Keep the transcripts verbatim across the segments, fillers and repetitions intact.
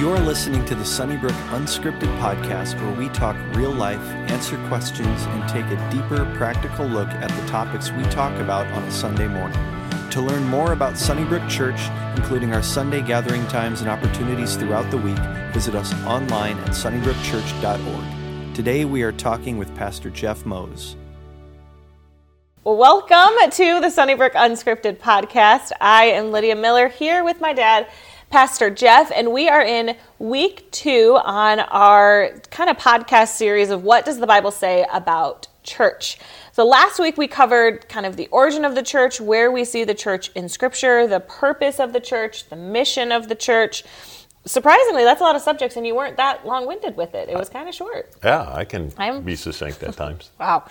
You're listening to the Sunnybrook Unscripted Podcast, where we talk real life, answer questions, and take a deeper, practical look at the topics we talk about on a Sunday morning. To learn more about Sunnybrook Church, including our Sunday gathering times and opportunities throughout the week, visit us online at sunnybrook church dot org. Today we are talking with Pastor Jeff Moes. Well, welcome to the Sunnybrook Unscripted Podcast. I am Lydia Miller here with my dad, Pastor Jeff, and we are in week two on our kind of podcast series of what does the Bible say about church. So last week we covered kind of the origin of the church, where we see the church in Scripture, the purpose of the church, the mission of the church. Surprisingly, that's a lot of subjects, and you weren't that long-winded with it. It was kind of short. Yeah, I can I'm... be succinct at times. Wow.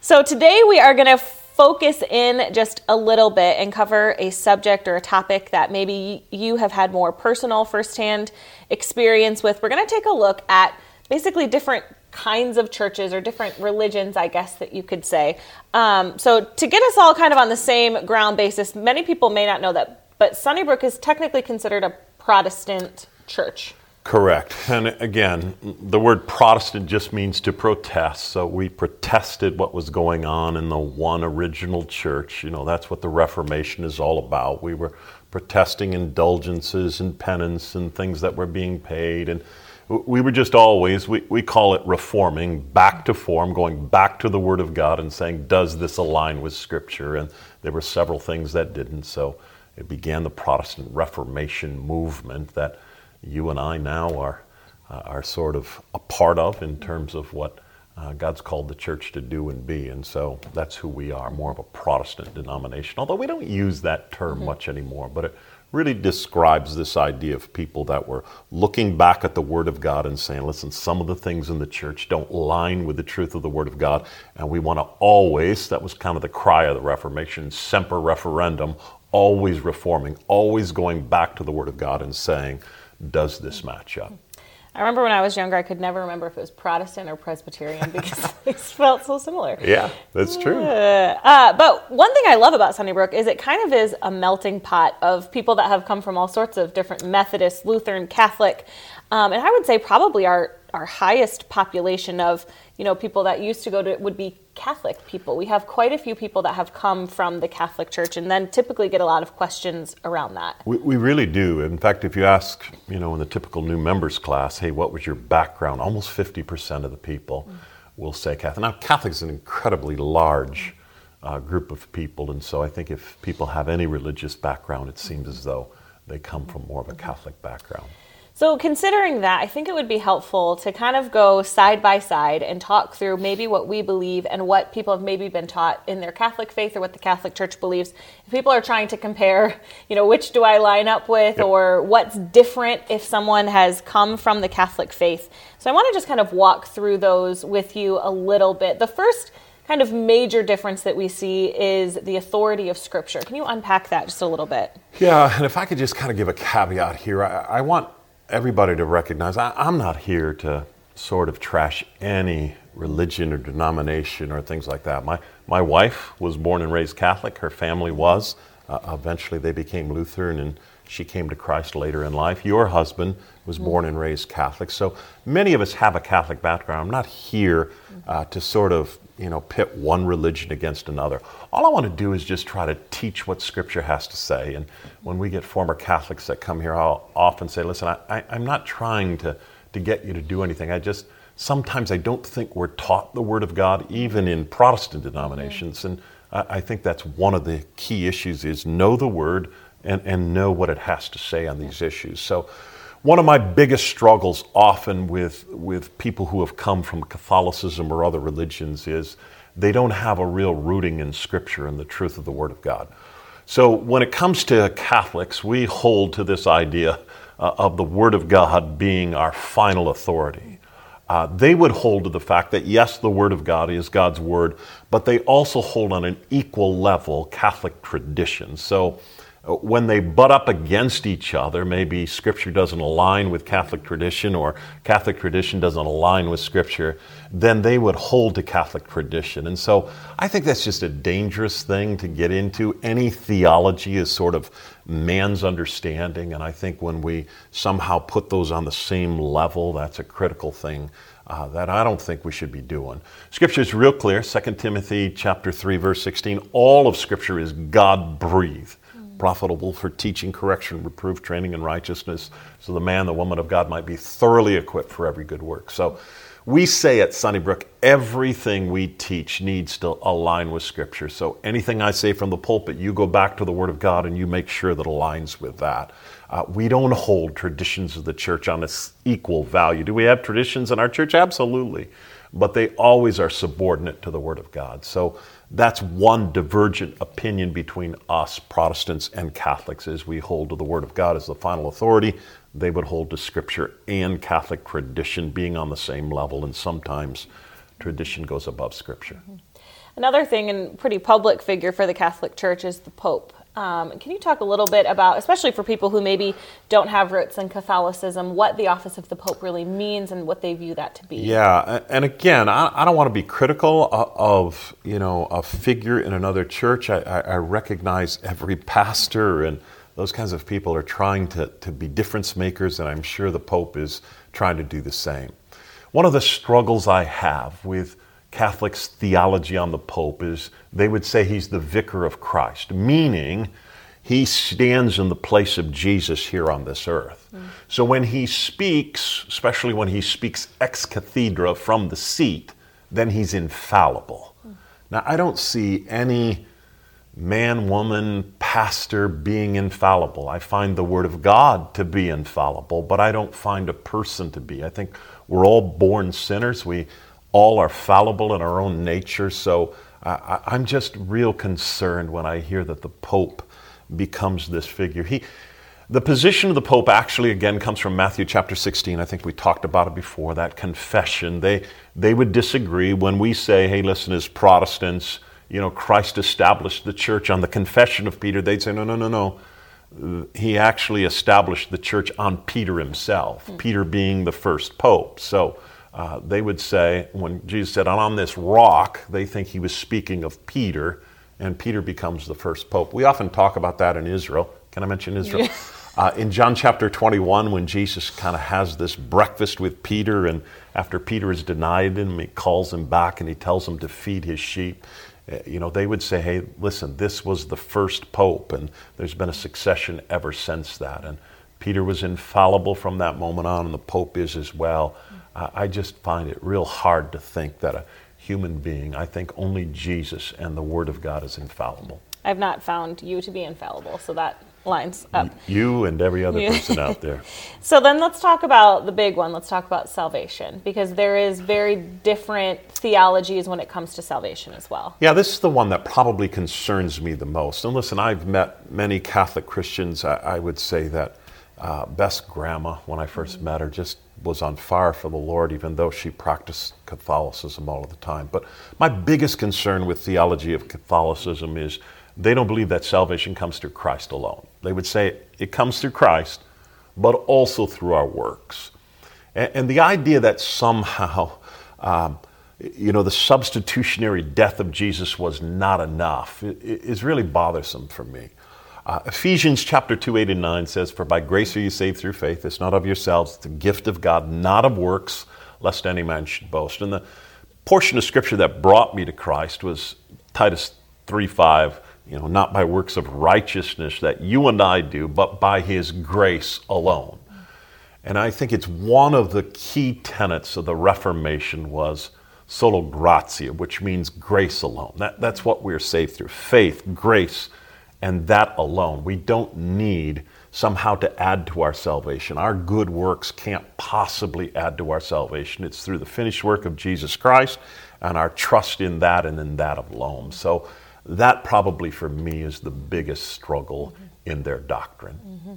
So today we are going to focus in just a little bit and cover a subject or a topic that maybe you have had more personal, firsthand experience with. We're going to take a look at basically different kinds of churches or different religions, I guess that you could say. Um, so to get us all kind of on the same ground basis, many people may not know that, but Sunnybrook is technically considered a Protestant church. Correct. And again, the word Protestant just means to protest. So we protested what was going on in the one original church. You know, that's what the Reformation is all about. We were protesting indulgences and penance and things that were being paid, and we were just always, we, we call it reforming, back to form, going back to the Word of God and saying, does this align with Scripture? And there were several things that didn't. So it began the Protestant Reformation movement that you and I now are uh, are sort of a part of in terms of what uh, God's called the church to do and be. And so that's who we are, more of a Protestant denomination. Although we don't use that term mm-hmm. much anymore, but it really describes this idea of people that were looking back at the Word of God and saying, listen, some of the things in the church don't line with the truth of the Word of God, and we want to always, that was kind of the cry of the Reformation, semper referendum, always reforming, always going back to the Word of God and saying, does this match up? I remember when I was younger, I could never remember if it was Protestant or Presbyterian because they felt so similar. Yeah, that's true. Uh, uh, but one thing I love about Sunnybrook is it kind of is a melting pot of people that have come from all sorts of different Methodist, Lutheran, Catholic, um, and I would say probably our, our highest population of, you know, people that used to go to would be Catholic people. We have quite a few people that have come from the Catholic Church and then typically get a lot of questions around that. We, we really do. In fact, if you ask, you know, in the typical new members class, hey, what was your background? Almost fifty percent of the people mm. will say Catholic. Now, Catholic is an incredibly large uh, group of people, and so I think if people have any religious background, it seems as though they come from more of a Catholic background. So considering that, I think it would be helpful to kind of go side by side and talk through maybe what we believe and what people have maybe been taught in their Catholic faith or what the Catholic Church believes. If people are trying to compare, you know, which do I line up with yep. or what's different if someone has come from the Catholic faith. So I want to just kind of walk through those with you a little bit. The first kind of major difference that we see is the authority of Scripture. Can you unpack that just a little bit? Yeah, and if I could just kind of give a caveat here, I, I want everybody to recognize I, I'm not here to sort of trash any religion or denomination or things like that. My my wife was born and raised Catholic. Her family was. Uh, eventually they became Lutheran and she came to Christ later in life. Your husband was mm-hmm. born and raised Catholic. So many of us have a Catholic background. I'm not here uh, to sort of, you know, pit one religion against another. All I want to do is just try to teach what Scripture has to say. And when we get former Catholics that come here, I'll often say, listen, I, I, I'm not trying to, to get you to do anything. I just, sometimes I don't think we're taught the Word of God, even in Protestant denominations. Mm-hmm. And I, I think that's one of the key issues is know the Word and, and know what it has to say on these issues. So one of my biggest struggles often with with people who have come from Catholicism or other religions is they don't have a real rooting in Scripture and the truth of the Word of God. So when it comes to Catholics, we hold to this idea uh, of the Word of God being our final authority. Uh, they would hold to the fact that, yes, the Word of God is God's Word, but they also hold on an equal level Catholic tradition. So when they butt up against each other, maybe Scripture doesn't align with Catholic tradition or Catholic tradition doesn't align with Scripture, then they would hold to Catholic tradition. And so I think that's just a dangerous thing to get into. Any theology is sort of man's understanding, and I think when we somehow put those on the same level, that's a critical thing Uh, that I don't think we should be doing. Scripture is real clear. Second Timothy chapter three, verse sixteen, all of Scripture is God-breathed, mm. profitable for teaching, correction, reproof, training in righteousness, so the man, the woman of God might be thoroughly equipped for every good work. So we say at Sunnybrook, everything we teach needs to align with Scripture. So anything I say from the pulpit, you go back to the Word of God and you make sure that aligns with that. Uh, we don't hold traditions of the church on an equal value. Do we have traditions in our church? Absolutely. But they always are subordinate to the Word of God. So that's one divergent opinion between us Protestants and Catholics, is we hold to the Word of God as the final authority. They would hold to Scripture and Catholic tradition being on the same level, and sometimes tradition goes above Scripture. Another thing, and pretty public figure for the Catholic Church, is the Pope. Um, can you talk a little bit about, especially for people who maybe don't have roots in Catholicism, what the office of the Pope really means and what they view that to be? Yeah, and again, I, I don't want to be critical of, you know, a figure in another church. I, I recognize every pastor and those kinds of people are trying to, to be difference makers, and I'm sure the Pope is trying to do the same. One of the struggles I have with Catholics' theology on the Pope is they would say he's the vicar of Christ, meaning he stands in the place of Jesus here on this earth. Mm. So when he speaks, especially when he speaks ex cathedra from the seat, then he's infallible. Mm. Now, I don't see any man, woman, pastor being infallible. I find the Word of God to be infallible, but I don't find a person to be. I think we're all born sinners. We all are fallible in our own nature. So I, I'm just real concerned when I hear that the Pope becomes this figure. He, the position of the Pope actually, again, comes from Matthew chapter sixteen. I think we talked about it before, that confession. They, they would disagree when we say, hey, listen, as Protestants, you know, Christ established the church on the confession of Peter. They'd say, no, no, no, no. He actually established the church on Peter himself, mm. Peter being the first Pope. So uh, they would say, when Jesus said, and on this rock, they think he was speaking of Peter, and Peter becomes the first Pope. We often talk about that in Israel. Can I mention Israel? Yeah. Uh, in John chapter twenty-one, when Jesus kind of has this breakfast with Peter, and after Peter is denied him, he calls him back and he tells him to feed his sheep. You know, they would say, hey, listen, this was the first Pope, and there's been a succession ever since that. And Peter was infallible from that moment on, and the Pope is as well. Uh, I just find it real hard to think that a human being, I think only Jesus and the Word of God is infallible. I've not found you to be infallible, so that lines up. You and every other person out there. So then let's talk about the big one. Let's talk about salvation, because there is very different theologies when it comes to salvation as well. Yeah, this is the one that probably concerns me the most. And listen, I've met many Catholic Christians. I, I would say that uh, best grandma, when I first mm-hmm. met her, just was on fire for the Lord, even though she practiced Catholicism all of the time. But my biggest concern with theology of Catholicism is they don't believe that salvation comes through Christ alone. They would say it comes through Christ, but also through our works. And, and the idea that somehow, um, you know, the substitutionary death of Jesus was not enough is really bothersome for me. Uh, Ephesians chapter two, eight and nine says, for by grace are you saved through faith. It's not of yourselves, it's the gift of God, not of works, lest any man should boast. And the portion of Scripture that brought me to Christ was Titus three five. You know, not by works of righteousness that you and I do, but by His grace alone. And I think it's one of the key tenets of the Reformation was sola gratia, which means grace alone. That, that's what we're saved through, faith, grace, and that alone. We don't need somehow to add to our salvation. Our good works can't possibly add to our salvation. It's through the finished work of Jesus Christ and our trust in that and in that alone. So that probably for me is the biggest struggle mm-hmm. in their doctrine. Mm-hmm.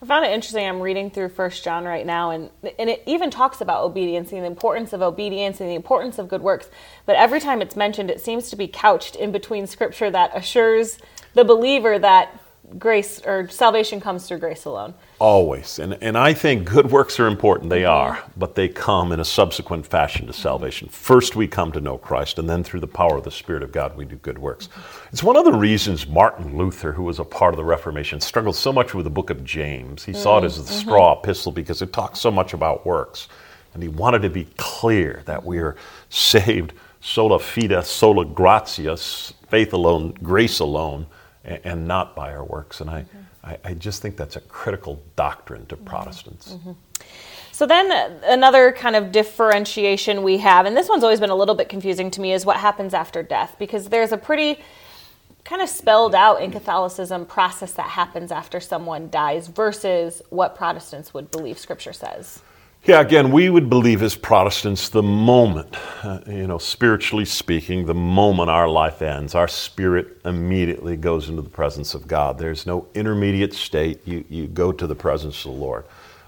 I found it interesting. I'm reading through First John right now, and, and it even talks about obedience and the importance of obedience and the importance of good works. But every time it's mentioned, it seems to be couched in between Scripture that assures the believer that grace or salvation comes through grace alone. Always. And and I think good works are important. They are. But they come in a subsequent fashion to salvation. First we come to know Christ, and then through the power of the Spirit of God we do good works. It's one of the reasons Martin Luther, who was a part of the Reformation, struggled so much with the book of James. He mm-hmm. saw it as the mm-hmm. straw epistle because it talks so much about works. And he wanted to be clear that we are saved sola fide, sola gratia, faith alone, grace alone, and not by our works. And I, mm-hmm. I, I just think that's a critical doctrine to mm-hmm. Protestants. Mm-hmm. So then another kind of differentiation we have, and this one's always been a little bit confusing to me, is what happens after death, because there's a pretty kind of spelled out in Catholicism process that happens after someone dies versus what Protestants would believe Scripture says. Yeah, again, we would believe as Protestants the moment, uh, you know, spiritually speaking, the moment our life ends, our spirit immediately goes into the presence of God. There's no intermediate state. You you go to the presence of the Lord.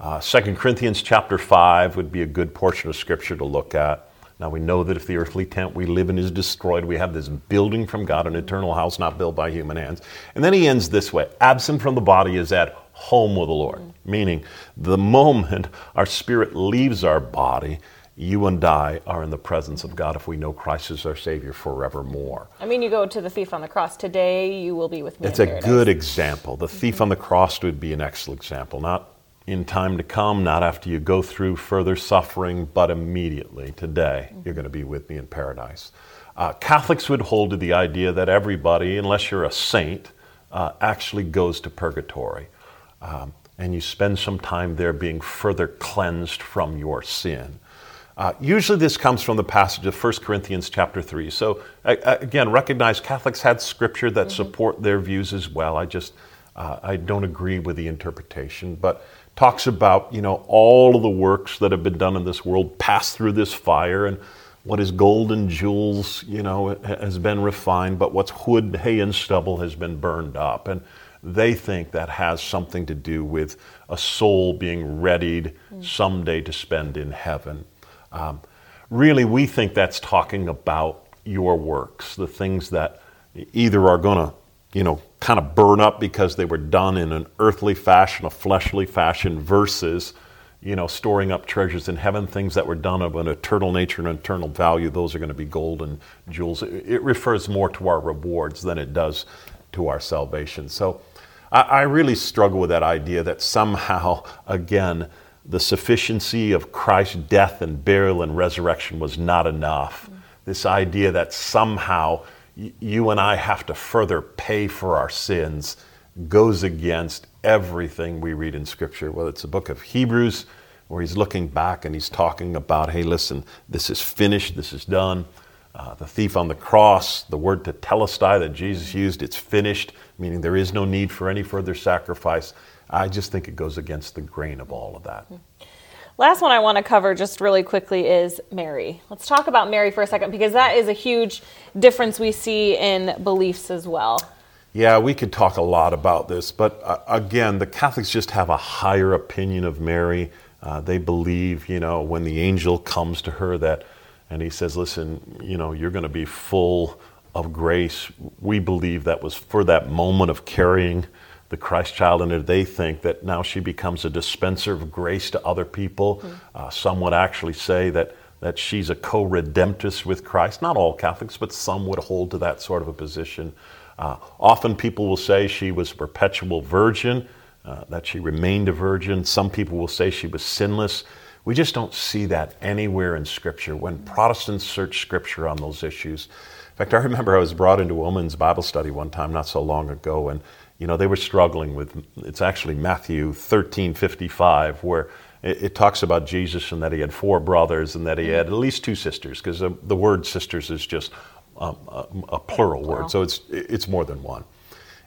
Uh, Second Corinthians chapter five would be a good portion of Scripture to look at. Now, we know that if the earthly tent we live in is destroyed, we have this building from God, an eternal house not built by human hands. And then he ends this way, absent from the body is at home with the Lord, mm-hmm. meaning the moment our spirit leaves our body, you and I are in the presence of God if we know Christ is our Savior forevermore. I mean, you go to the thief on the cross, today you will be with me. It's a good example. The thief mm-hmm. on the cross would be an excellent example, not in time to come, not after you go through further suffering, but immediately, today, mm-hmm. you're going to be with me in paradise. Uh, Catholics would hold to the idea that everybody, unless you're a saint, uh, actually goes to purgatory. Um, and you spend some time there being further cleansed from your sin. Uh, usually this comes from the passage of First Corinthians chapter three. So uh, again, recognize Catholics had Scripture that mm-hmm. support their views as well. I just, uh, I don't agree with the interpretation, but talks about, you know, all of the works that have been done in this world pass through this fire, and what is gold and jewels, you know, has been refined, but what's wood, hay, and stubble has been burned up. And they think that has something to do with a soul being readied someday to spend in heaven. Um, really, we think that's talking about your works, the things that either are going to, you know, kind of burn up because they were done in an earthly fashion, a fleshly fashion, versus, you know, storing up treasures in heaven, things that were done of an eternal nature and eternal value. Those are going to be gold and jewels. It refers more to our rewards than it does to our salvation. So I, I really struggle with that idea that somehow, again, the sufficiency of Christ's death and burial and resurrection was not enough. Mm-hmm. This idea that somehow y- you and I have to further pay for our sins goes against everything we read in Scripture, whether it's the book of Hebrews, where he's looking back and he's talking about, hey, listen, this is finished, this is done. Uh, the thief on the cross, the word tetelestai that Jesus used, it's finished, meaning there is no need for any further sacrifice. I just think it goes against the grain of all of that. Last one I want to cover just really quickly is Mary. Let's talk about Mary for a second, because that is a huge difference we see in beliefs as well. Yeah, we could talk a lot about this, but uh, again, the Catholics just have a higher opinion of Mary. Uh, they believe, you know, when the angel comes to her that, and he says, listen, you know, you're going to be full of grace. We believe that was for that moment of carrying the Christ child in her. They think that now she becomes a dispenser of grace to other people. Mm-hmm. Uh, some would actually say that, that she's a co-redemptress with Christ. Not all Catholics, but some would hold to that sort of a position. Uh, often people will say she was a perpetual virgin, uh, that she remained a virgin. Some people will say she was sinless. We just don't see that anywhere in Scripture. When Protestants search Scripture on those issues, in fact, I remember I was brought into a woman's Bible study one time not so long ago, and you know they were struggling with, it's actually Matthew thirteen fifty-five, where it, it talks about Jesus and that he had four brothers and that he had at least two sisters, because the, the word sisters is just um, a, a plural wow. word, so it's it's more than one.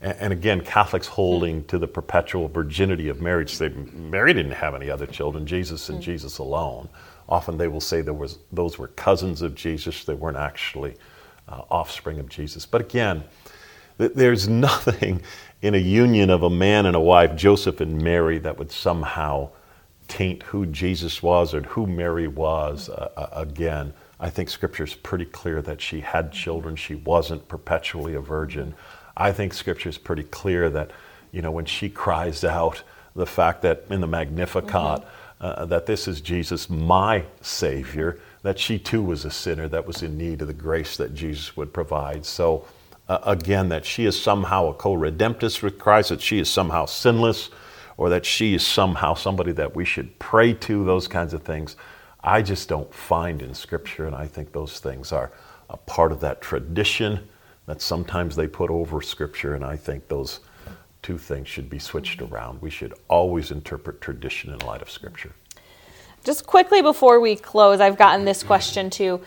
And again, Catholics holding to the perpetual virginity of marriage. They, Mary didn't have any other children, Jesus and mm-hmm. Jesus alone. Often they will say there was those were cousins of Jesus. They weren't actually uh, offspring of Jesus. But again, th- there's nothing in a union of a man and a wife, Joseph and Mary, that would somehow taint who Jesus was or who Mary was. Uh, uh, again, I think Scripture's pretty clear that she had children. She wasn't perpetually a virgin. I think Scripture is pretty clear that you know, when she cries out the fact that in the Magnificat, mm-hmm. uh, that this is Jesus, my Savior, that she too was a sinner that was in need of the grace that Jesus would provide. So uh, again, that she is somehow a co-redemptress with Christ, that she is somehow sinless, or that she is somehow somebody that we should pray to, those kinds of things, I just don't find in Scripture, and I think those things are a part of that tradition that sometimes they put over Scripture, and I think those two things should be switched around. We should always interpret tradition in light of Scripture. Just quickly before we close, I've gotten this question too.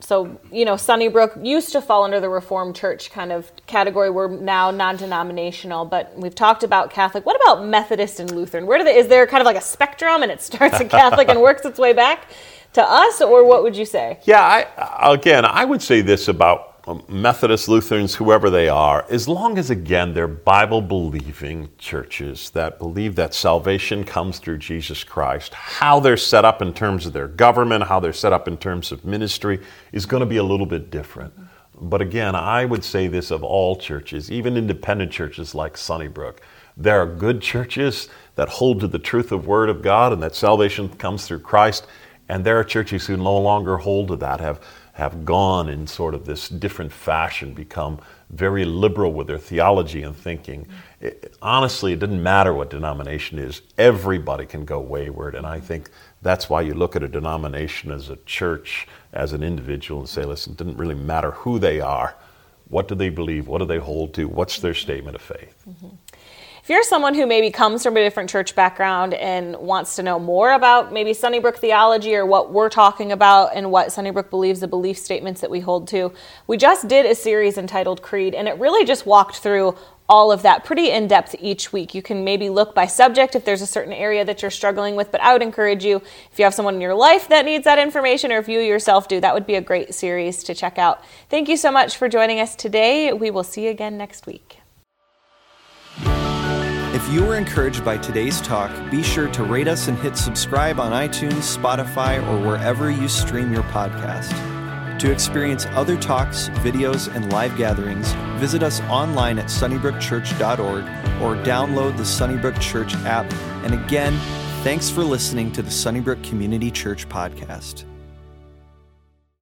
So, you know, Sunnybrook used to fall under the Reformed Church kind of category. We're now non-denominational, but we've talked about Catholic. What about Methodist and Lutheran? Where do they, is there kind of like a spectrum, and it starts at Catholic and works its way back to us, or what would you say? Yeah, I, again, I would say this about Methodists, Lutherans, whoever they are, as long as, again, they're Bible-believing churches that believe that salvation comes through Jesus Christ, how they're set up in terms of their government, how they're set up in terms of ministry is going to be a little bit different. But again, I would say this of all churches, even independent churches like Sunnybrook. There are good churches that hold to the truth of Word of God and that salvation comes through Christ, and there are churches who no longer hold to that, have have gone in sort of this different fashion, become very liberal with their theology and thinking. It, honestly, it doesn't matter what denomination is. Everybody can go wayward, and I think that's why you look at a denomination as a church, as an individual, and say, listen, it doesn't really matter who they are. What do they believe? What do they hold to? What's their statement of faith? Mm-hmm. If you're someone who maybe comes from a different church background and wants to know more about maybe Sunnybrook theology or what we're talking about and what Sunnybrook believes, the belief statements that we hold to, we just did a series entitled Creed, and it really just walked through all of that pretty in-depth each week. You can maybe look by subject if there's a certain area that you're struggling with, but I would encourage you, if you have someone in your life that needs that information, or if you yourself do, that would be a great series to check out. Thank you so much for joining us today. We will see you again next week. If you were encouraged by today's talk, be sure to rate us and hit subscribe on iTunes, Spotify, or wherever you stream your podcast. To experience other talks, videos, and live gatherings, visit us online at sunnybrook church dot org or download the Sunnybrook Church app. And again, thanks for listening to the Sunnybrook Community Church Podcast.